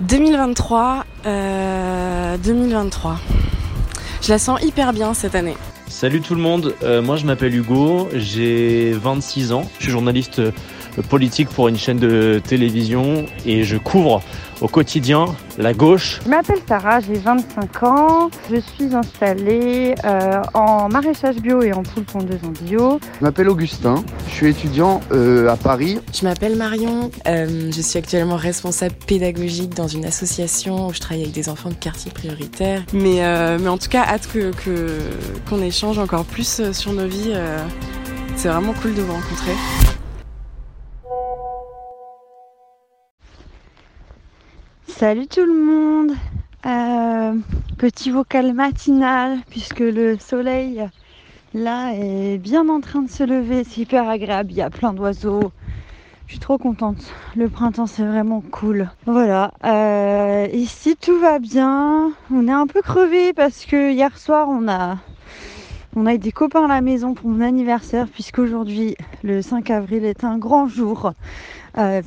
2023, je la sens hyper bien cette année. Salut tout le monde, moi je m'appelle Hugo, j'ai 26 ans, je suis journaliste politique pour une chaîne de télévision et je couvre au quotidien la gauche. Je m'appelle Sarah, j'ai 25 ans, je suis installée en maraîchage bio et en poule pondeuse en bio. Je m'appelle Augustin, je suis étudiant à Paris. Je m'appelle Marion, je suis actuellement responsable pédagogique dans une association où je travaille avec des enfants de quartiers prioritaires. Mais en tout cas, hâte qu'on échange encore plus sur nos vies, c'est vraiment cool de vous rencontrer. Salut tout le monde, petit vocal matinal puisque le soleil là est bien en train de se lever, c'est hyper agréable, il y a plein d'oiseaux, je suis trop contente, le printemps c'est vraiment cool. Voilà, ici tout va bien, on est un peu crevés parce que hier soir on a eu des copains à la maison pour mon anniversaire puisqu'aujourd'hui le 5 avril est un grand jour.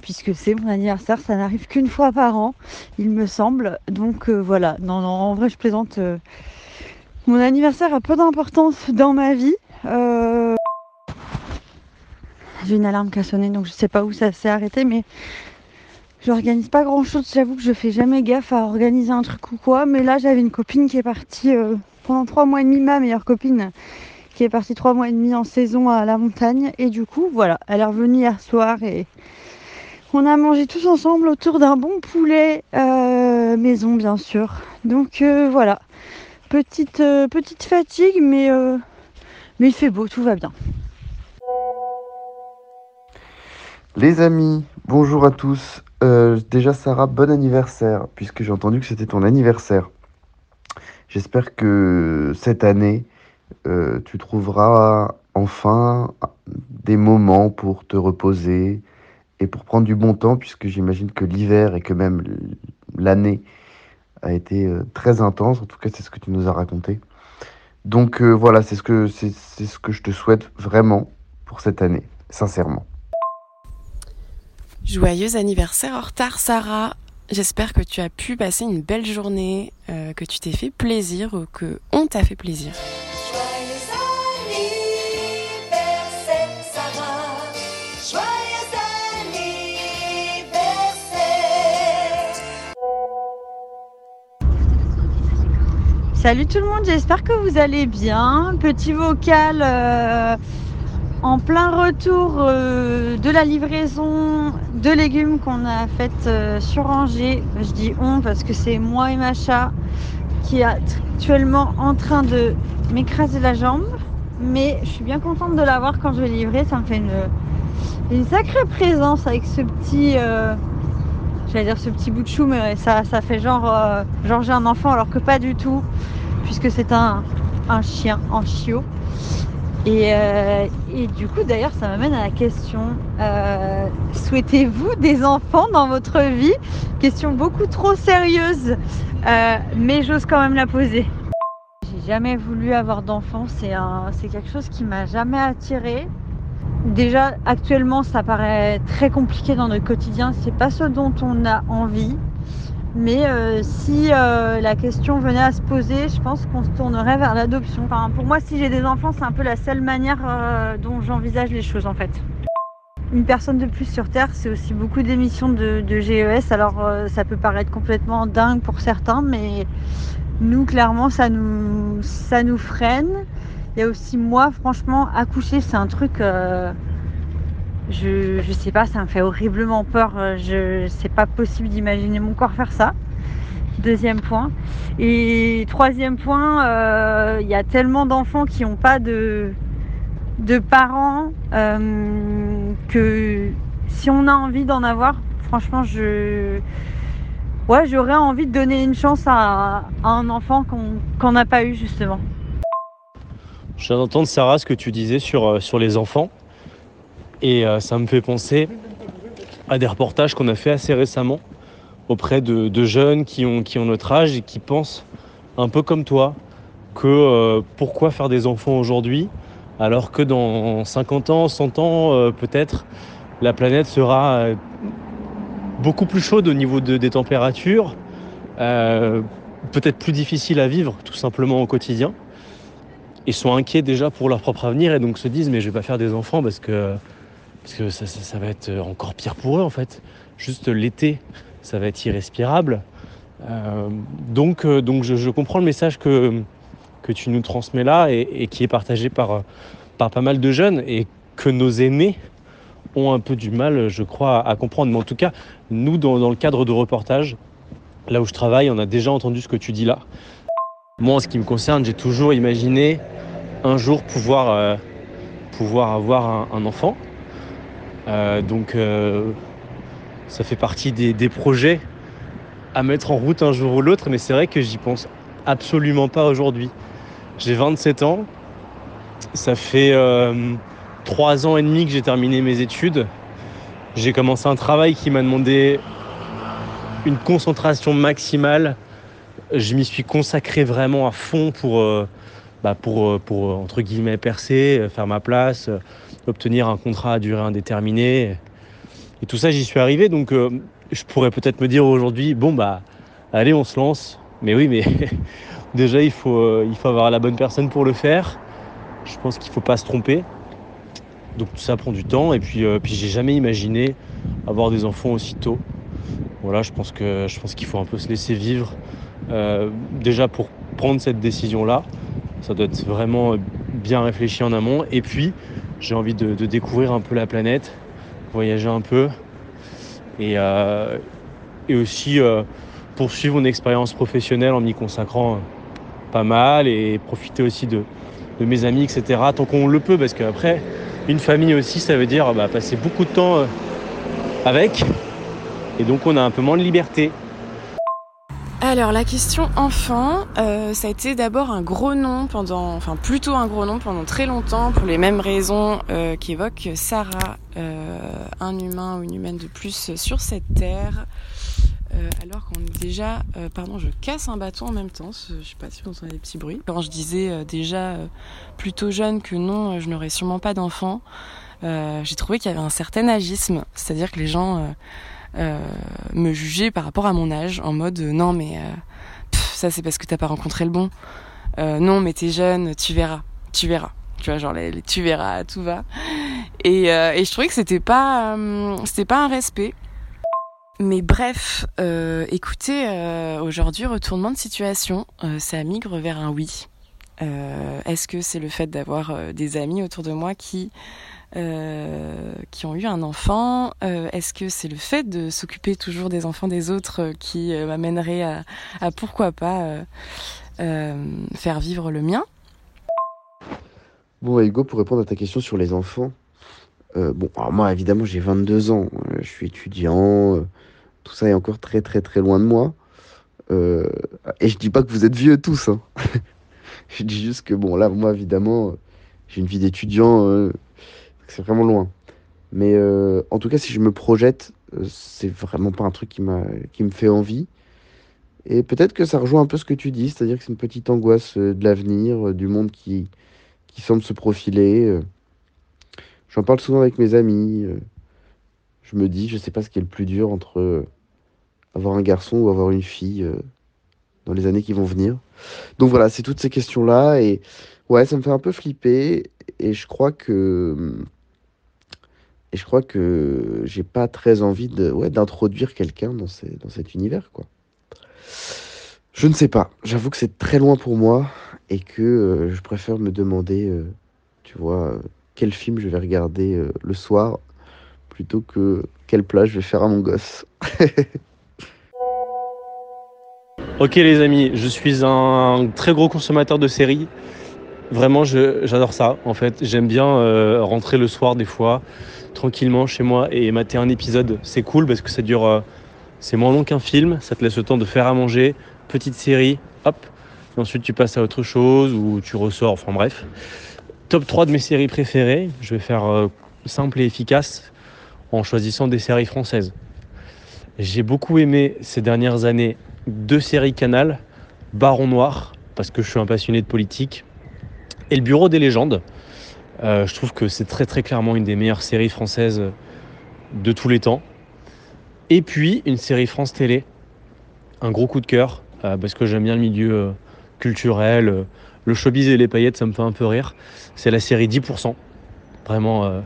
Puisque c'est mon anniversaire, ça n'arrive qu'une fois par an, il me semble. Donc voilà, non, en vrai je plaisante. Mon anniversaire a peu d'importance dans ma vie. J'ai une alarme qui a sonné, donc je sais pas où ça s'est arrêté, mais j'organise pas grand chose. J'avoue que je fais jamais gaffe à organiser un truc ou quoi. Mais là j'avais une copine qui est partie pendant 3 mois et demi, ma meilleure copine, qui est partie 3 mois et demi en saison à la montagne. Et du coup voilà, elle est revenue hier soir et on a mangé tous ensemble autour d'un bon poulet maison bien sûr. Donc voilà, petite fatigue mais il fait beau, tout va bien. Les amis, bonjour à tous. Déjà Sarah, bon anniversaire, puisque j'ai entendu que c'était ton anniversaire. J'espère que cette année, tu trouveras enfin des moments pour te reposer, et pour prendre du bon temps, puisque j'imagine que l'hiver et que même l'année a été très intense. En tout cas, c'est ce que tu nous as raconté. Donc voilà, c'est ce que je te souhaite vraiment pour cette année, sincèrement. Joyeux anniversaire en retard, Sarah. J'espère que tu as pu passer une belle journée, que tu t'es fait plaisir ou que on t'a fait plaisir. Salut tout le monde, j'espère que vous allez bien. Petit vocal en plein retour de la livraison de légumes qu'on a faite sur Angers. Je dis on parce que c'est moi et Macha qui est actuellement en train de m'écraser la jambe. Mais je suis bien contente de l'avoir quand je vais livrer. Ça me fait une sacrée présence avec ce petit... j'allais dire ce petit bout de chou, mais ça fait genre j'ai un enfant, alors que pas du tout, puisque c'est un chien, un chiot. Et du coup, d'ailleurs, ça m'amène à la question, souhaitez-vous des enfants dans votre vie ? Question beaucoup trop sérieuse, mais j'ose quand même la poser. J'ai jamais voulu avoir d'enfants, c'est quelque chose qui m'a jamais attirée. Déjà, actuellement, ça paraît très compliqué dans notre quotidien. C'est pas ce dont on a envie. Mais si la question venait à se poser, je pense qu'on se tournerait vers l'adoption. Enfin, pour moi, si j'ai des enfants, c'est un peu la seule manière dont j'envisage les choses, en fait. Une personne de plus sur Terre, c'est aussi beaucoup d'émissions de GES. Alors, ça peut paraître complètement dingue pour certains, mais nous, clairement, ça nous freine. Il y a aussi moi, franchement, accoucher, c'est un truc, je sais pas, ça me fait horriblement peur. C'est pas possible d'imaginer mon corps faire ça. Deuxième point. Et troisième point, il y a tellement d'enfants qui n'ont pas de parents que si on a envie d'en avoir, franchement, j'aurais envie de donner une chance à un enfant qu'on n'a pas eu, justement. Je viens d'entendre, Sarah, ce que tu disais sur les enfants. Et ça me fait penser à des reportages qu'on a fait assez récemment auprès de jeunes qui ont notre âge et qui pensent un peu comme toi que pourquoi faire des enfants aujourd'hui alors que dans 50 ans, 100 ans, peut-être, la planète sera beaucoup plus chaude au niveau des températures, peut-être plus difficile à vivre tout simplement au quotidien. Ils sont inquiets déjà pour leur propre avenir et donc se disent mais je vais pas faire des enfants parce que ça va être encore pire pour eux en fait. Juste l'été, ça va être irrespirable. Donc je comprends le message que tu nous transmets là et qui est partagé par pas mal de jeunes et que nos aînés ont un peu du mal, je crois, à comprendre. Mais en tout cas, nous, dans le cadre de reportage, là où je travaille, on a déjà entendu ce que tu dis là. Moi, en ce qui me concerne, j'ai toujours imaginé un jour pouvoir avoir un enfant. Donc ça fait partie des projets à mettre en route un jour ou l'autre, mais c'est vrai que j'y pense absolument pas aujourd'hui. J'ai 27 ans, ça fait 3 ans et demi que j'ai terminé mes études. J'ai commencé un travail qui m'a demandé une concentration maximale. Je m'y suis consacré vraiment à fond pour entre guillemets percer, faire ma place, obtenir un contrat à durée indéterminée. Et tout ça, j'y suis arrivé. Donc je pourrais peut-être me dire aujourd'hui, allez, on se lance. Mais oui, mais déjà, il faut avoir la bonne personne pour le faire. Je pense qu'il ne faut pas se tromper. Donc tout ça prend du temps. Et puis j'ai jamais imaginé avoir des enfants aussi tôt. Voilà, je pense qu'il faut un peu se laisser vivre. Déjà pour prendre cette décision-là, ça doit être vraiment bien réfléchi en amont. Et puis, j'ai envie de découvrir un peu la planète, voyager un peu et aussi poursuivre mon expérience professionnelle en m'y consacrant pas mal et profiter aussi de mes amis, etc. Tant qu'on le peut, parce qu'après, une famille aussi, ça veut dire passer beaucoup de temps avec. Et donc, on a un peu moins de liberté. Alors la question enfant, ça a été d'abord un gros nom pendant très longtemps pour les mêmes raisons qu'évoque Sarah, un humain ou une humaine de plus sur cette terre. Alors qu'on est déjà, je casse un bâton en même temps, je sais pas si vous entendez des petits bruits. Quand je disais déjà plutôt jeune que non, je n'aurais sûrement pas d'enfant, j'ai trouvé qu'il y avait un certain agisme, c'est-à-dire que les gens me juger par rapport à mon âge en mode non mais ça c'est parce que t'as pas rencontré le bon, non mais t'es jeune, tu verras, tu vois, genre les tu verras, tout va, et je trouvais que c'était pas un respect. Mais bref, écoutez, aujourd'hui retournement de situation, ça migre vers un oui. Est-ce que c'est le fait d'avoir des amis autour de moi qui ont eu un enfant, est-ce que c'est le fait de s'occuper toujours des enfants des autres qui m'amènerait à pourquoi pas faire vivre le mien? Bon Hugo, pour répondre à ta question sur les enfants, alors moi évidemment j'ai 22 ans, je suis étudiant, tout ça est encore très très très loin de moi, et je dis pas que vous êtes vieux tous, hein. Je dis juste que là moi évidemment j'ai une vie d'étudiant, c'est vraiment loin. Mais en tout cas, si je me projette, c'est vraiment pas un truc qui me fait envie. Et peut-être que ça rejoint un peu ce que tu dis, c'est-à-dire que c'est une petite angoisse de l'avenir, du monde qui semble se profiler. J'en parle souvent avec mes amis. Je me dis, je sais pas ce qui est le plus dur entre avoir un garçon ou avoir une fille dans les années qui vont venir. Donc voilà, c'est toutes ces questions-là. Et ouais, ça me fait un peu flipper. Et je crois que j'ai pas très envie d'introduire quelqu'un dans cet univers, quoi. Je ne sais pas. J'avoue que c'est très loin pour moi et que je préfère me demander, quel film je vais regarder le soir plutôt que quelle plage je vais faire à mon gosse. Ok les amis, je suis un très gros consommateur de séries. Vraiment, j'adore ça, en fait. J'aime bien rentrer le soir, des fois, tranquillement chez moi et mater un épisode. C'est cool parce que ça dure... c'est moins long qu'un film, ça te laisse le temps de faire à manger, petite série, hop. Et ensuite, tu passes à autre chose ou tu ressors, enfin bref. Top 3 de mes séries préférées. Je vais faire simple et efficace en choisissant des séries françaises. J'ai beaucoup aimé ces dernières années 2 séries Canal, Baron Noir, parce que je suis un passionné de politique, et le Bureau des Légendes. Je trouve que c'est très très clairement une des meilleures séries françaises de tous les temps. Et puis, une série France Télé, un gros coup de cœur, parce que j'aime bien le milieu culturel, le showbiz et les paillettes, ça me fait un peu rire. C'est la série 10%. Vraiment,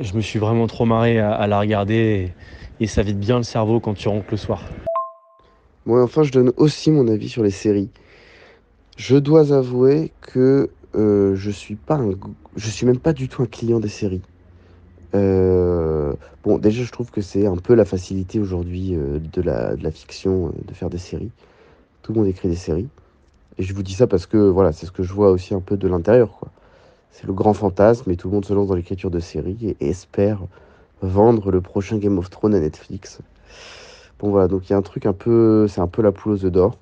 je me suis vraiment trop marré à la regarder et ça vide bien le cerveau quand tu rentres le soir. Moi, enfin, je donne aussi mon avis sur les séries. Je dois avouer que je suis même pas du tout un client des séries. Bon, déjà, je trouve que c'est un peu la facilité aujourd'hui de la fiction, de faire des séries. Tout le monde écrit des séries. Et je vous dis ça parce que voilà, c'est ce que je vois aussi un peu de l'intérieur, quoi. C'est le grand fantasme et tout le monde se lance dans l'écriture de séries et espère vendre le prochain Game of Thrones à Netflix. Bon voilà, donc il y a un truc un peu... C'est un peu la poule aux œufs d'or.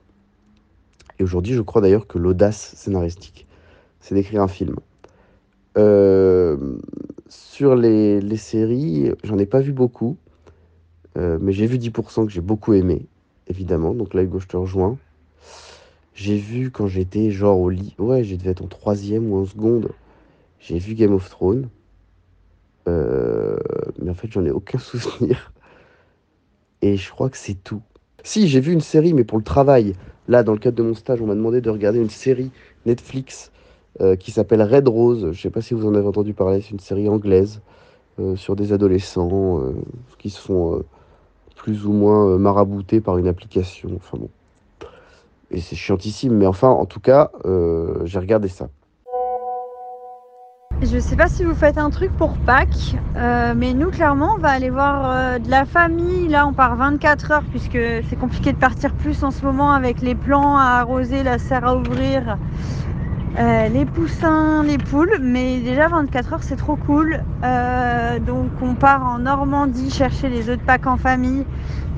Et aujourd'hui, je crois d'ailleurs que l'audace scénaristique, c'est d'écrire un film. Sur les séries, j'en ai pas vu beaucoup. Mais j'ai vu 10% que j'ai beaucoup aimé, évidemment. Donc là, Hugo, je te rejoins. J'ai vu quand j'étais genre au lit... Ouais, je devais être en 3e ou en seconde. J'ai vu Game of Thrones. Mais en fait, j'en ai aucun souvenir. Et je crois que c'est tout. Si, j'ai vu une série, mais pour le travail. Là, dans le cadre de mon stage, on m'a demandé de regarder une série Netflix qui s'appelle Red Rose. Je ne sais pas si vous en avez entendu parler. C'est une série anglaise sur des adolescents qui se font plus ou moins maraboutés par une application. Enfin bon. Et c'est chiantissime. Mais enfin, en tout cas, j'ai regardé ça. Je sais pas si vous faites un truc pour Pâques, mais nous clairement on va aller voir de la famille. Là on part 24 heures puisque c'est compliqué de partir plus en ce moment avec les plants à arroser, la serre à ouvrir, les poussins, les poules. Mais déjà 24 heures c'est trop cool. Donc on part en Normandie chercher les œufs de Pâques en famille.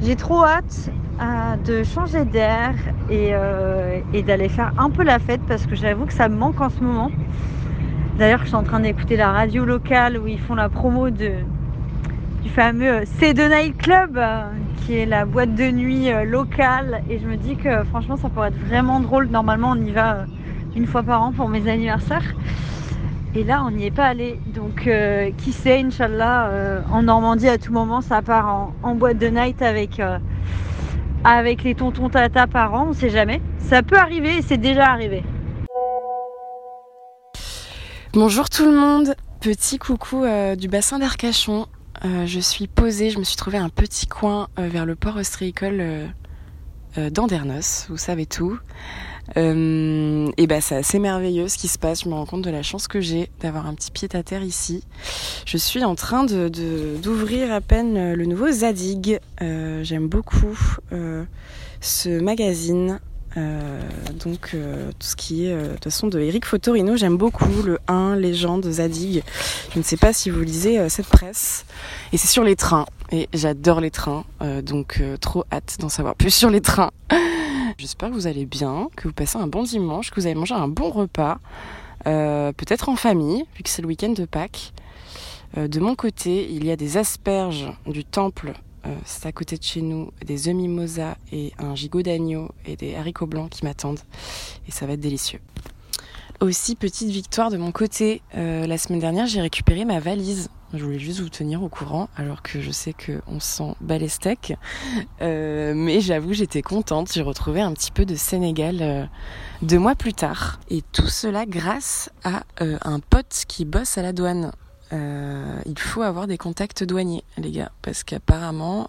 J'ai trop hâte de changer d'air et d'aller faire un peu la fête parce que j'avoue que ça me manque en ce moment. D'ailleurs, je suis en train d'écouter la radio locale où ils font la promo du fameux C2 Night Club, qui est la boîte de nuit locale. Et je me dis que franchement, ça pourrait être vraiment drôle. Normalement, on y va une fois par an pour mes anniversaires. Et là, on n'y est pas allé. Donc, qui sait, Inch'Allah, en Normandie, à tout moment, ça part en boîte de night avec les tontons tata parents. On ne sait jamais. Ça peut arriver et c'est déjà arrivé. Bonjour tout le monde, petit coucou du bassin d'Arcachon. Je suis posée, je me suis trouvé un petit coin vers le port ostréicole d'Andernos, vous savez tout. Et bah c'est assez merveilleux ce qui se passe, je me rends compte de la chance que j'ai d'avoir un petit pied à terre ici. Je suis en train d'ouvrir à peine le nouveau Zadig. J'aime beaucoup ce magazine. Donc tout ce qui est de toute façon de Eric Fotorino, j'aime beaucoup le 1, Légende, Zadig. Je ne sais pas si vous lisez cette presse. Et c'est sur les trains. Et j'adore les trains. Donc trop hâte d'en savoir plus sur les trains. J'espère que vous allez bien, que vous passez un bon dimanche, que vous avez mangé un bon repas. Peut-être en famille, vu que c'est le week-end de Pâques. De mon côté, il y a des asperges du temple. C'est à côté de chez nous, des œufs mimosa et un gigot d'agneau et des haricots blancs qui m'attendent et ça va être délicieux. Aussi, petite victoire de mon côté, la semaine dernière j'ai récupéré ma valise. Je voulais juste vous tenir au courant alors que je sais qu'on s'en bat les steaks, mais j'avoue j'étais contente, j'ai retrouvé un petit peu de Sénégal 2 mois plus tard. Et tout cela grâce à un pote qui bosse à la douane. Il faut avoir des contacts douaniers, les gars, parce qu'apparemment,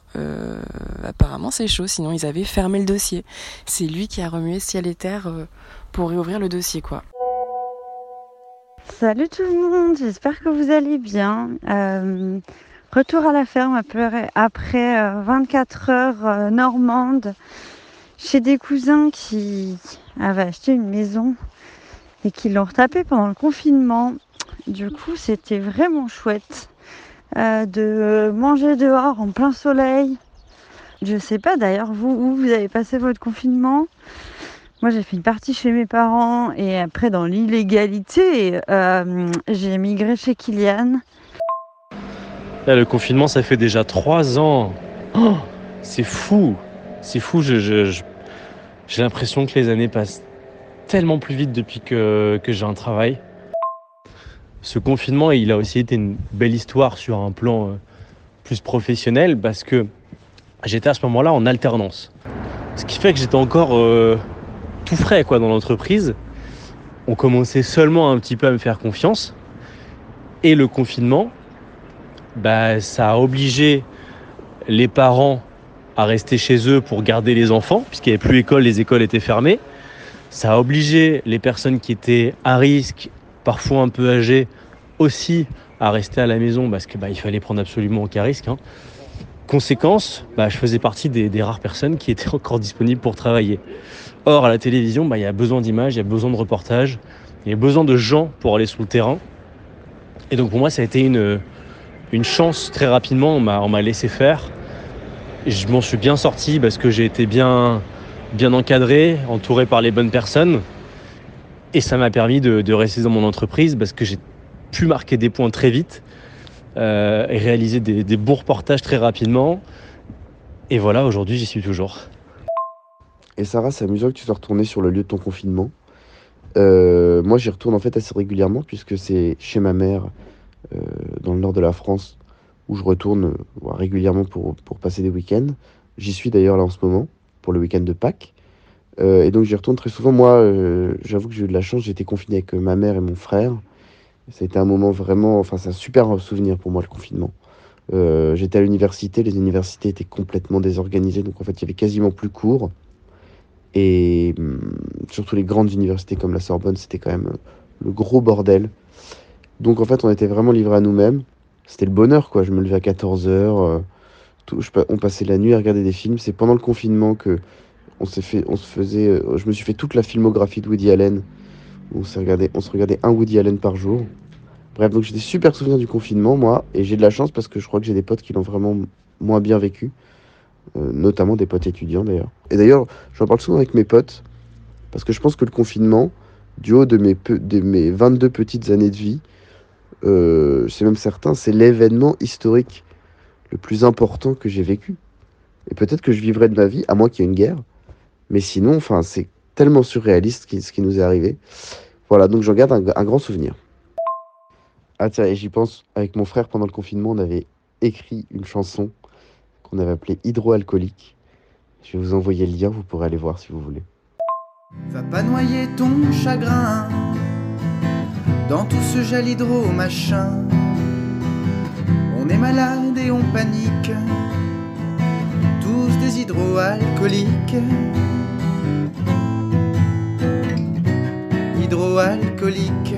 c'est chaud. Sinon, ils avaient fermé le dossier. C'est lui qui a remué ciel et terre pour réouvrir le dossier, quoi. Salut tout le monde, j'espère que vous allez bien. Retour à la ferme après 24 heures normande chez des cousins qui avaient acheté une maison et qui l'ont retapée pendant le confinement. Du coup, c'était vraiment chouette de manger dehors en plein soleil. Je sais pas d'ailleurs vous où vous avez passé votre confinement. Moi, j'ai fait une partie chez mes parents et après dans l'illégalité, j'ai migré chez Kylian. Là, le confinement, ça fait déjà 3 ans. Oh, c'est fou. J'ai l'impression que les années passent tellement plus vite depuis que j'ai un travail. Ce confinement, il a aussi été une belle histoire sur un plan plus professionnel parce que j'étais à ce moment-là en alternance. Ce qui fait que j'étais encore tout frais quoi, dans l'entreprise. On commençait seulement un petit peu à me faire confiance. Et le confinement, bah, ça a obligé les parents à rester chez eux pour garder les enfants, puisqu'il n'y avait plus école, les écoles étaient fermées. Ça a obligé les personnes qui étaient à risque, parfois un peu âgées, aussi à rester à la maison parce qu'il fallait prendre absolument aucun risque. Hein. Conséquence, je faisais partie des rares personnes qui étaient encore disponibles pour travailler. Or, à la télévision, il y a besoin d'images, il y a besoin de reportages, il y a besoin de gens pour aller sur le terrain. Et donc pour moi, ça a été une chance. Très rapidement, on m'a laissé faire. Et je m'en suis bien sorti parce que j'ai été bien encadré, entouré par les bonnes personnes. Et ça m'a permis de rester dans mon entreprise parce que j'ai pu marquer des points très vite et réaliser des beaux reportages très rapidement. Et voilà, aujourd'hui, j'y suis toujours. Et Sarah, c'est amusant que tu sois retournée sur le lieu de ton confinement. Moi, j'y retourne en fait assez régulièrement puisque c'est chez ma mère, dans le nord de la France, où je retourne régulièrement pour passer des week-ends. J'y suis d'ailleurs là en ce moment, pour le week-end de Pâques. Et donc j'y retourne très souvent. Moi, j'avoue que j'ai eu de la chance, j'étais confiné avec ma mère et mon frère. Ça a été un moment vraiment... Enfin, c'est un super souvenir pour moi, le confinement. J'étais à l'université, les universités étaient complètement désorganisées, donc en fait, il y avait quasiment plus cours. Et surtout les grandes universités comme la Sorbonne, c'était quand même le gros bordel. Donc en fait, on était vraiment livrés à nous-mêmes. C'était le bonheur, quoi. Je me levais à 14h, on passait la nuit à regarder des films. C'est pendant le confinement que je me suis fait toute la filmographie de Woody Allen. On se regardait un Woody Allen par jour. Bref, donc j'ai des super souvenirs du confinement, moi, et j'ai de la chance parce que je crois que j'ai des potes qui l'ont vraiment moins bien vécu, notamment des potes étudiants d'ailleurs. Et d'ailleurs, j'en parle souvent avec mes potes, parce que je pense que le confinement, du haut de mes 22 petites années de vie, c'est même certain, c'est l'événement historique le plus important que j'ai vécu. Et peut-être que je vivrai de ma vie, à moins qu'il y ait une guerre. Mais sinon, enfin, c'est tellement surréaliste ce qui nous est arrivé. Voilà, donc j'en garde un grand souvenir. Ah tiens, et j'y pense, avec mon frère, pendant le confinement, on avait écrit une chanson qu'on avait appelée « Hydroalcoolique ». Je vais vous envoyer le lien, vous pourrez aller voir si vous voulez. Va pas noyer ton chagrin dans tout ce gel hydro machin. On est malade et on panique, tous des hydroalcooliques. Hydroalcoolique.